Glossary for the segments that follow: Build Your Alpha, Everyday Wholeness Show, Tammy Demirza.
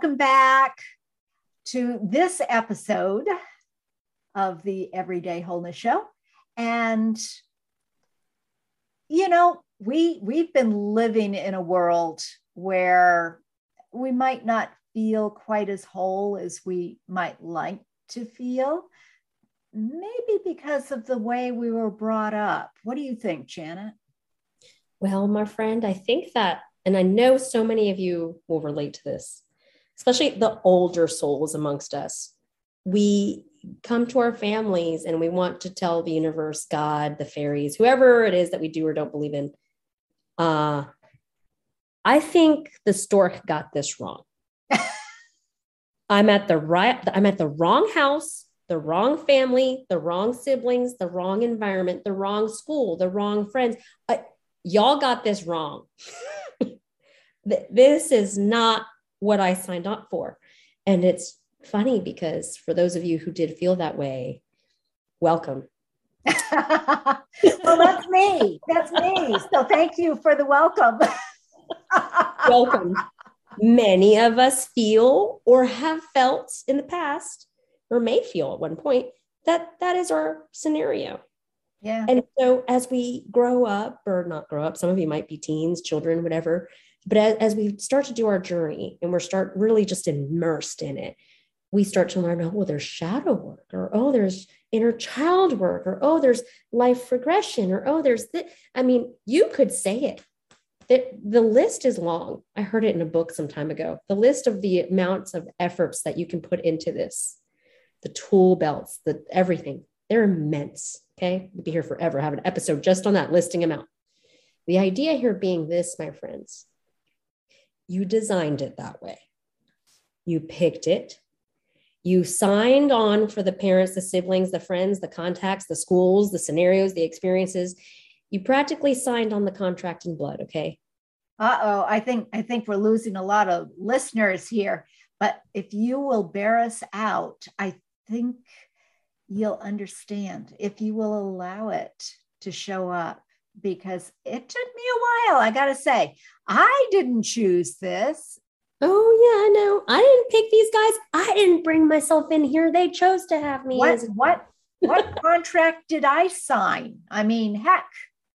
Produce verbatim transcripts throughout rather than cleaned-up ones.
Welcome back to this episode of the Everyday Wholeness Show. And, you know, we, we've been living in a world where we might not feel quite as whole as we might like to feel, maybe because of the way we were brought up. What do you think, Janet? Well, my friend, I think that, and I know so many of you will relate to this, especially the older souls amongst us. We come to our families and we want to tell the universe, God, the fairies, whoever it is that we do or don't believe in. Uh, I think the stork got this wrong. I'm at the right, I'm at the wrong house, the wrong family, the wrong siblings, the wrong environment, the wrong school, the wrong friends. I, y'all got this wrong. This is not what I signed up for. And it's funny because for those of you who did feel that way, welcome. Well, that's me. That's me. So thank you for the welcome. Welcome. Many of us feel or have felt in the past or may feel at one point that that is our scenario. Yeah. And so as we grow up or not grow up, some of you might be teens, children, whatever, but as, as we start to do our journey and we're start really just immersed in it, we start to learn, oh, well, there's shadow work, or, oh, there's inner child work, or, oh, there's life regression, or, oh, there's this. I mean, you could say it. It, the list is long. I heard it in a book some time ago. The list of the amounts of efforts that you can put into this, the tool belts, the everything, they're immense. Okay. We'll be here forever. Have an episode just on that, listing them out. The idea here being this, my friends, you designed it that way. You picked it. You signed on for the parents, the siblings, the friends, the contacts, the schools, the scenarios, the experiences. You practically signed on the contract in blood. Okay. Uh-oh. I think, I think we're losing a lot of listeners here, but if you will bear us out, I think you'll understand if you will allow it to show up, because it took me a while. I got to say, I didn't choose this. Oh yeah, I know. I didn't pick these guys. I didn't bring myself in here. They chose to have me. What, as- what, what contract did I sign? I mean, heck,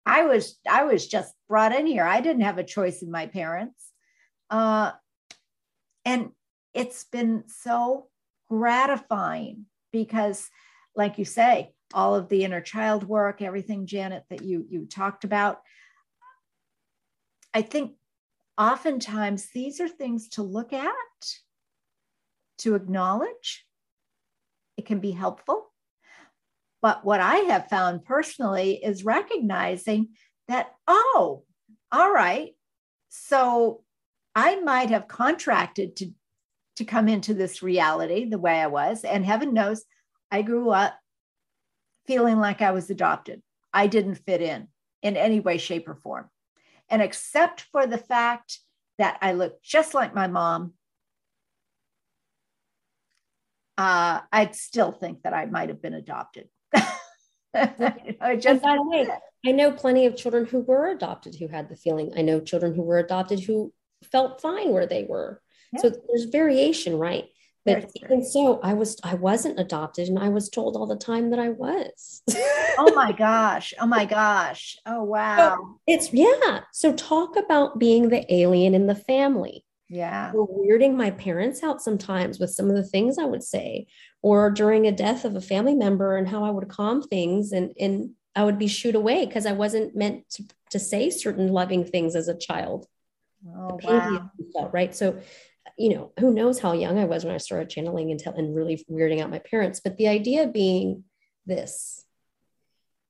I was, I was just brought in here. I didn't have a choice in my parents. Uh, and it's been so gratifying because, like you say, all of the inner child work, everything, Janet, that you, you talked about, I think oftentimes these are things to look at, to acknowledge. It can be helpful. But what I have found personally is recognizing that, oh, all right, so I might have contracted to, to come into this reality the way I was. And heaven knows I grew up feeling like I was adopted. I didn't fit in in any way, shape, or form. And except for the fact that I looked just like my mom, uh, I'd still think that I might have been adopted. I, just, by the way, I know plenty of children who were adopted who had the feeling. I know children who were adopted who felt fine where they were. Yeah. So there's variation, right? But there's even variation. So, I was I wasn't adopted, and I was told all the time that I was. Oh my gosh! Oh my gosh! Oh wow! So it's yeah. So talk about being the alien in the family. Yeah. Or weirding my parents out sometimes with some of the things I would say, or during a death of a family member and how I would calm things and, and I would be shooed away because I wasn't meant to, to say certain loving things as a child. Oh, wow. Felt, right. So, you know, who knows how young I was when I started channeling and, tell, and really weirding out my parents. But the idea being this,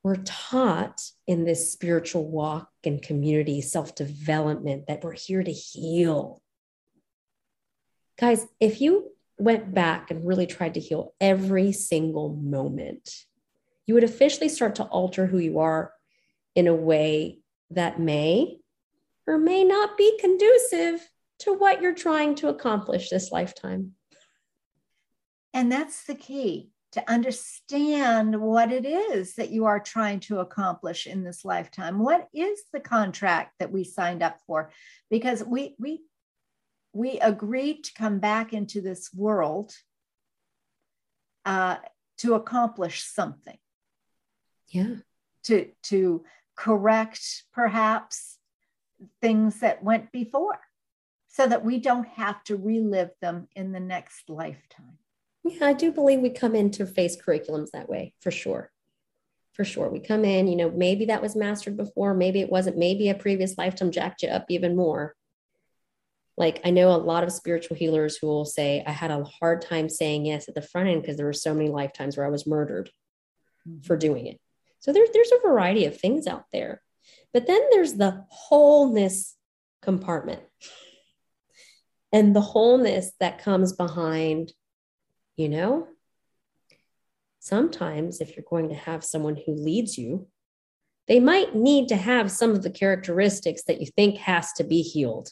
we're taught in this spiritual walk and community self-development that we're here to heal. Guys, if you went back and really tried to heal every single moment, you would officially start to alter who you are in a way that may or may not be conducive to what you're trying to accomplish this lifetime. And that's the key, to understand what it is that you are trying to accomplish in this lifetime. What is the contract that we signed up for? Because we, we, we agreed to come back into this world uh, to accomplish something. Yeah. To, to correct perhaps things that went before so that we don't have to relive them in the next lifetime. Yeah, I do believe we come in to face curriculums that way, for sure. For sure. We come in, you know, maybe that was mastered before, maybe it wasn't, maybe a previous lifetime jacked you up even more. Like, I know a lot of spiritual healers who will say, I had a hard time saying yes at the front end because there were so many lifetimes where I was murdered mm-hmm. for doing it. So there, there's a variety of things out there. But then there's the wholeness compartment and the wholeness that comes behind. You know, sometimes if you're going to have someone who leads you, they might need to have some of the characteristics that you think has to be healed.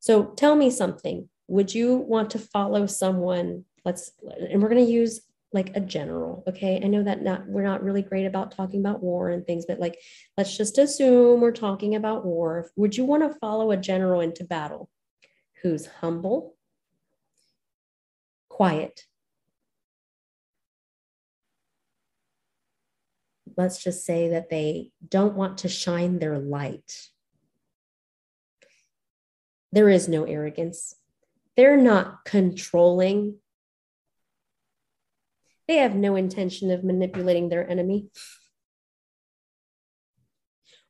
So tell me something. Would you want to follow someone? Let's, and we're going to use like a general. Okay. I know that not, we're not really great about talking about war and things, but like, let's just assume we're talking about war. Would you want to follow a general into battle who's humble, quiet? Let's just say that they don't want to shine their light. There is no arrogance. They're not controlling. They have no intention of manipulating their enemy.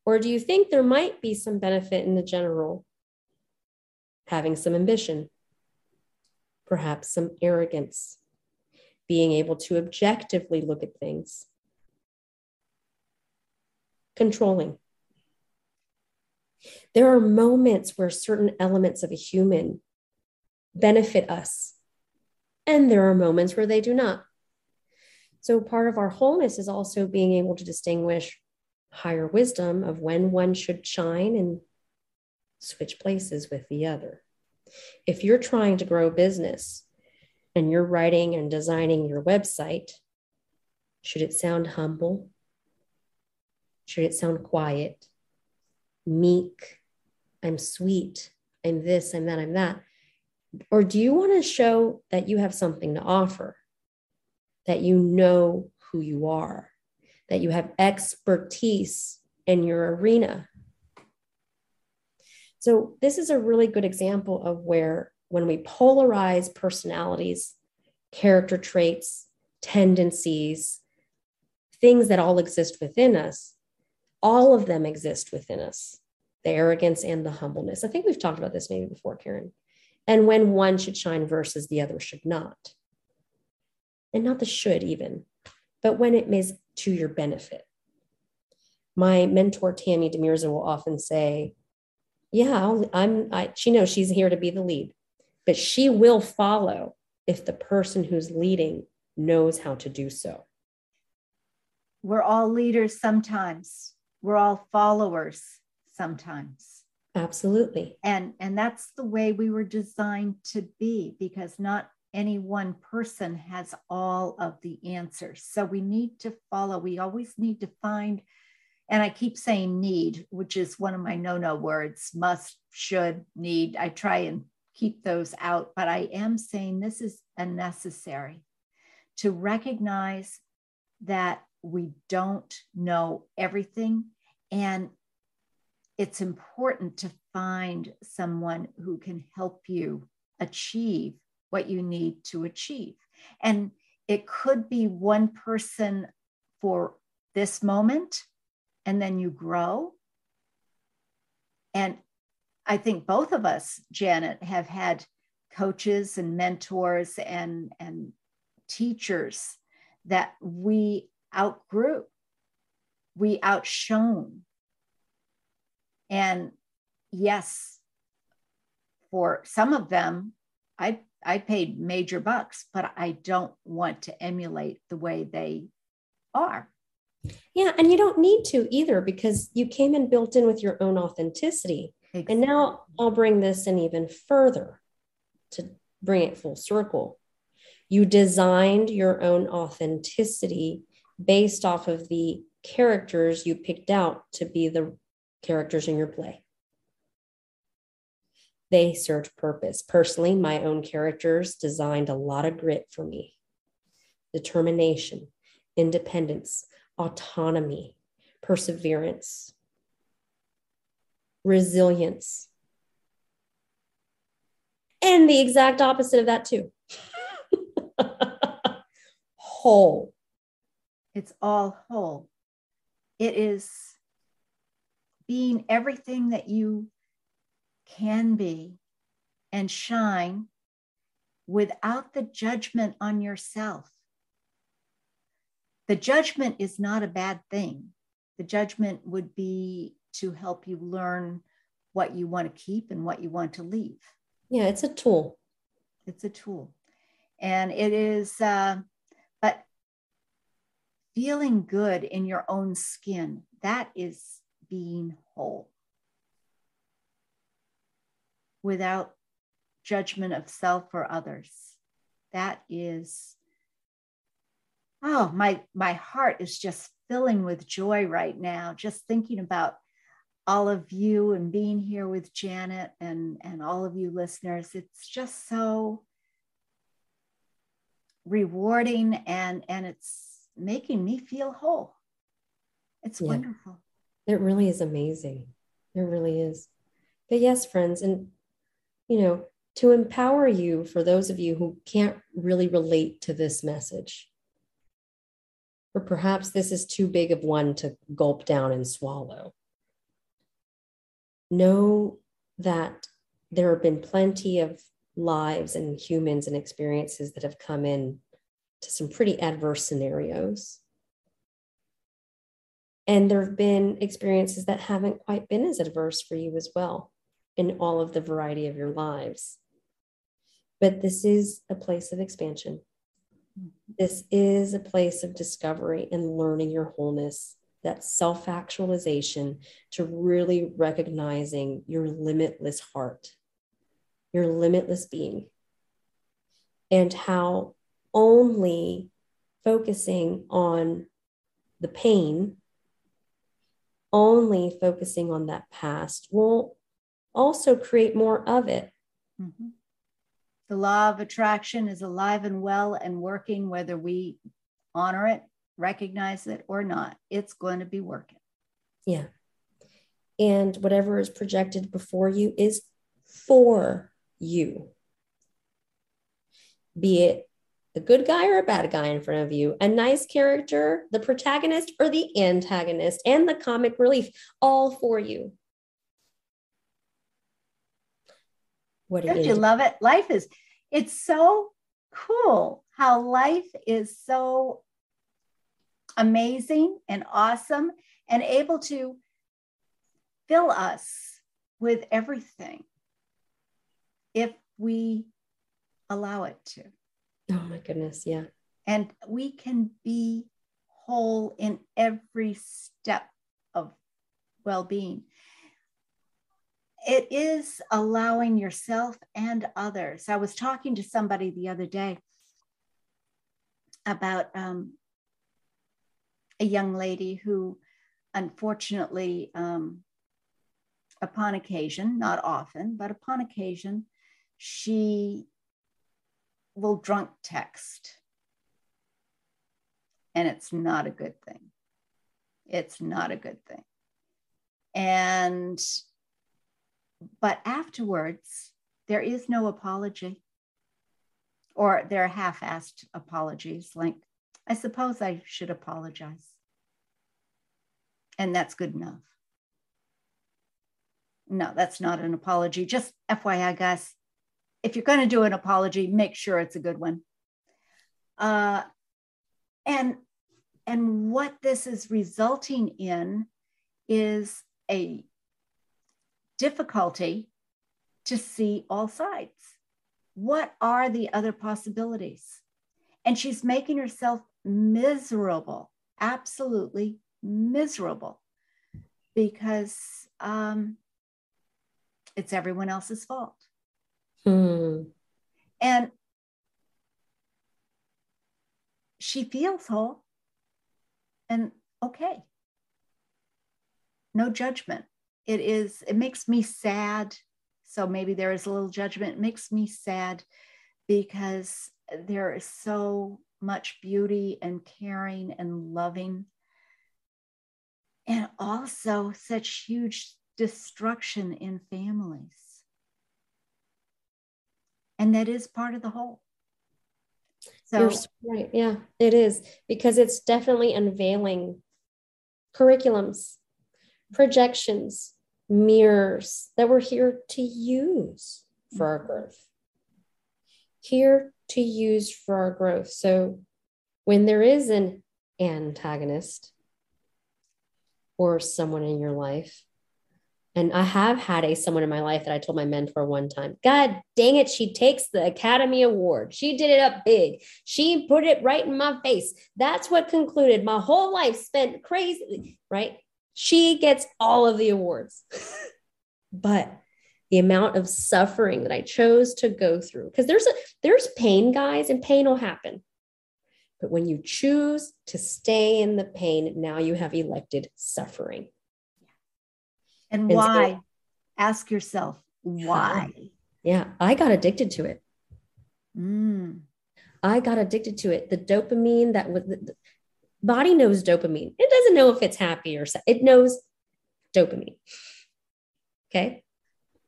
Or do you think there might be some benefit in the general having some ambition? Perhaps some arrogance, being able to objectively look at things, controlling. There are moments where certain elements of a human benefit us, and there are moments where they do not. So part of our wholeness is also being able to distinguish higher wisdom of when one should shine and switch places with the other. If you're trying to grow business and you're writing and designing your website, should it sound humble? Should it sound quiet, meek? I'm sweet. I'm this, I'm that, I'm that. Or do you want to show that you have something to offer, that you know who you are, that you have expertise in your arena? So this is a really good example of where when we polarize personalities, character traits, tendencies, things that all exist within us, all of them exist within us, the arrogance and the humbleness. I think we've talked about this maybe before, Karen. And when one should shine versus the other should not. And not the should even, but when it is to your benefit. My mentor, Tammy Demirza, will often say, yeah, I'll, I'm, I, she knows she's here to be the lead, but she will follow if the person who's leading knows how to do so. We're all leaders sometimes. We're all followers sometimes. Absolutely. And, and that's the way we were designed to be, because not any one person has all of the answers. So we need to follow. We always need to find. And I keep saying need, which is one of my no-no words, must, should, need. I try and keep those out, but I am saying this is a necessary to recognize that we don't know everything. And it's important to find someone who can help you achieve what you need to achieve. And it could be one person for this moment, and then you grow. And I think both of us, Janet, have had coaches and mentors and, and teachers that we outgrew, we outshone. And yes, for some of them, I, I paid major bucks, but I don't want to emulate the way they are. Yeah. And you don't need to either, because you came and built in with your own authenticity. Exactly. And now I'll bring this in even further to bring it full circle. You designed your own authenticity based off of the characters you picked out to be the characters in your play. They search purpose. Personally, my own characters designed a lot of grit for me. Determination, independence, autonomy, perseverance, resilience. And the exact opposite of that too. Whole. It's all whole. It is being everything that you can be and shine without the judgment on yourself. The judgment is not a bad thing. The judgment would be to help you learn what you want to keep and what you want to leave. Yeah, it's a tool. It's a tool. And it is, uh, but feeling good in your own skin, that is being whole. Without judgment of self or others. That is, oh, my, my heart is just filling with joy right now, just thinking about all of you and being here with Janet and, and all of you listeners. It's just so rewarding and, and it's making me feel whole. It's yeah. Wonderful. It really is amazing. It really is. But yes, friends, and you know, to empower you, for those of you who can't really relate to this message, or perhaps this is too big of one to gulp down and swallow, know that there have been plenty of lives and humans and experiences that have come in to some pretty adverse scenarios. And there have been experiences that haven't quite been as adverse for you as well, in all of the variety of your lives. But this is a place of expansion. This is a place of discovery and learning your wholeness, that self-actualization, to really recognizing your limitless heart, your limitless being, and how only focusing on the pain, only focusing on that past will also create more of it. Mm-hmm. The law of attraction is alive and well and working, whether we honor it, recognize it or not. It's going to be working. Yeah. And whatever is projected before you is for you. Be it a good guy or a bad guy in front of you, a nice character, the protagonist or the antagonist, and the comic relief, all for you. What Don't you love it? Life is, it's so cool how life is so amazing and awesome and able to fill us with everything if we allow it to. Oh my goodness, yeah. And we can be whole in every step of well-being. It is allowing yourself and others. I was talking to somebody the other day about um, a young lady who, unfortunately, um, upon occasion, not often, but upon occasion, she will drunk text. And it's not a good thing. It's not a good thing. And But afterwards, there is no apology, or there are half-assed apologies, like, I suppose I should apologize. And that's good enough. No, that's not an apology. Just F Y I, guys, if you're going to do an apology, make sure it's a good one. Uh, and, and what this is resulting in is a difficulty to see all sides. What are the other possibilities? And she's making herself miserable, absolutely miserable, because um, it's everyone else's fault. Hmm. And she feels whole and okay. No judgment. It is, it makes me sad, So maybe there is a little judgment. It makes me sad because there is so much beauty and caring and loving, and also such huge destruction in families. And that is part of the whole. So, you're so right. Yeah, it is, because it's definitely unveiling curriculums, projections, mirrors that we're here to use for our growth. Here to use for our growth. So when there is an antagonist or someone in your life, and I have had a someone in my life that I told my mentor one time, God dang it, she takes the Academy Award. She did it up big. She put it right in my face. That's what concluded my whole life spent crazy, right? She gets all of the awards. But the amount of suffering that I chose to go through, because there's a, there's pain, guys, and pain will happen. But when you choose to stay in the pain, now you have elected suffering. And, and why? So, ask yourself, why? Yeah, I got addicted to it. Mm. I got addicted to it. The dopamine that was, the body knows dopamine. It doesn't know if it's happy or sad. It knows dopamine. Okay.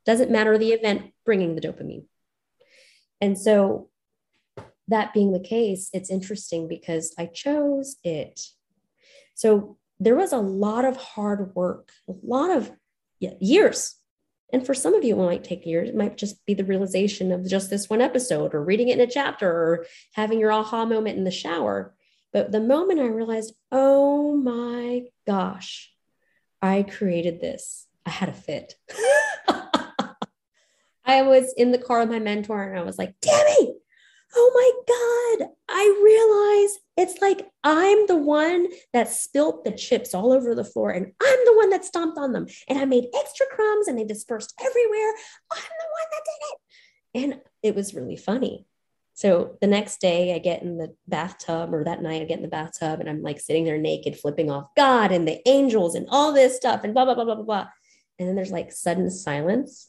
Doesn't matter the event bringing the dopamine. And so that being the case, it's interesting because I chose it. So there was a lot of hard work, a lot of yeah, years. And for some of you, it might take years. It might just be the realization of just this one episode or reading it in a chapter or having your aha moment in the shower. But the moment I realized, oh my gosh, I created this. I had a fit. I was in the car with my mentor and I was like, Tammy, oh my God, I realize it's like I'm the one that spilt the chips all over the floor and I'm the one that stomped on them and I made extra crumbs and they dispersed everywhere. I'm the one that did it. And it was really funny. So the next day I get in the bathtub, or that night I get in the bathtub and I'm like sitting there naked, flipping off God and the angels and all this stuff and blah, blah, blah, blah, blah, blah. And then there's like sudden silence.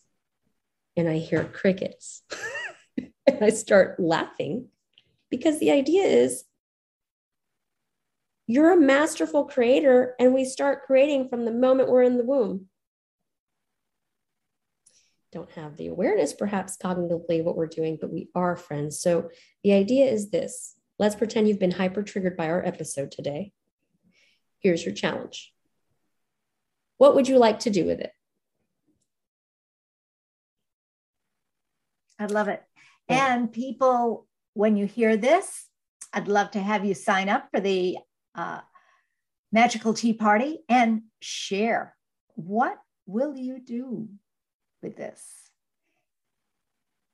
And I hear crickets and I start laughing because the idea is you're a masterful creator and we start creating from the moment we're in the womb. Don't have the awareness, perhaps cognitively, what we're doing, but we are, friends. So the idea is this. Let's pretend you've been hyper triggered by our episode today. Here's your challenge. What would you like to do with it? I'd love it. And people, when you hear this, I'd love to have you sign up for the uh, Magical Tea Party and share. What will you do with this?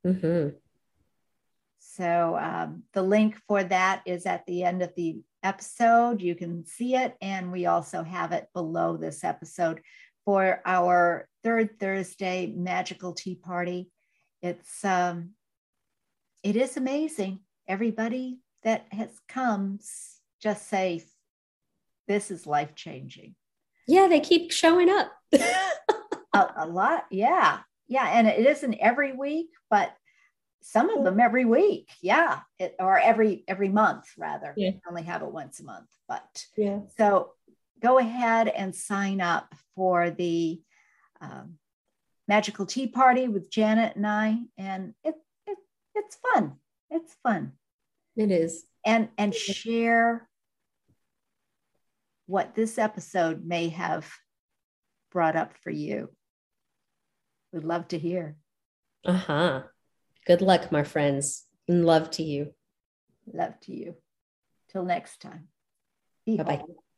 Mm-hmm. So um, the link for that is at the end of the episode. You can see it. And we also have it below this episode for our third Thursday Magical Tea Party. It's, um, it is amazing. Everybody that has come just say, this is life-changing. Yeah. They keep showing up. a, a lot. Yeah. Yeah. And it isn't every week, but some of them every week. Yeah. It, or every, every month rather. Yeah. I only have it once a month, but yeah. So go ahead and sign up for the, um, Magical Tea Party with Janet and I, and it, it it's fun. It's fun. It is. And and share what this episode may have brought up for you. We'd love to hear. Uh-huh. Good luck, my friends. And love to you. Love to you. Till next time. Be Bye-bye. Home.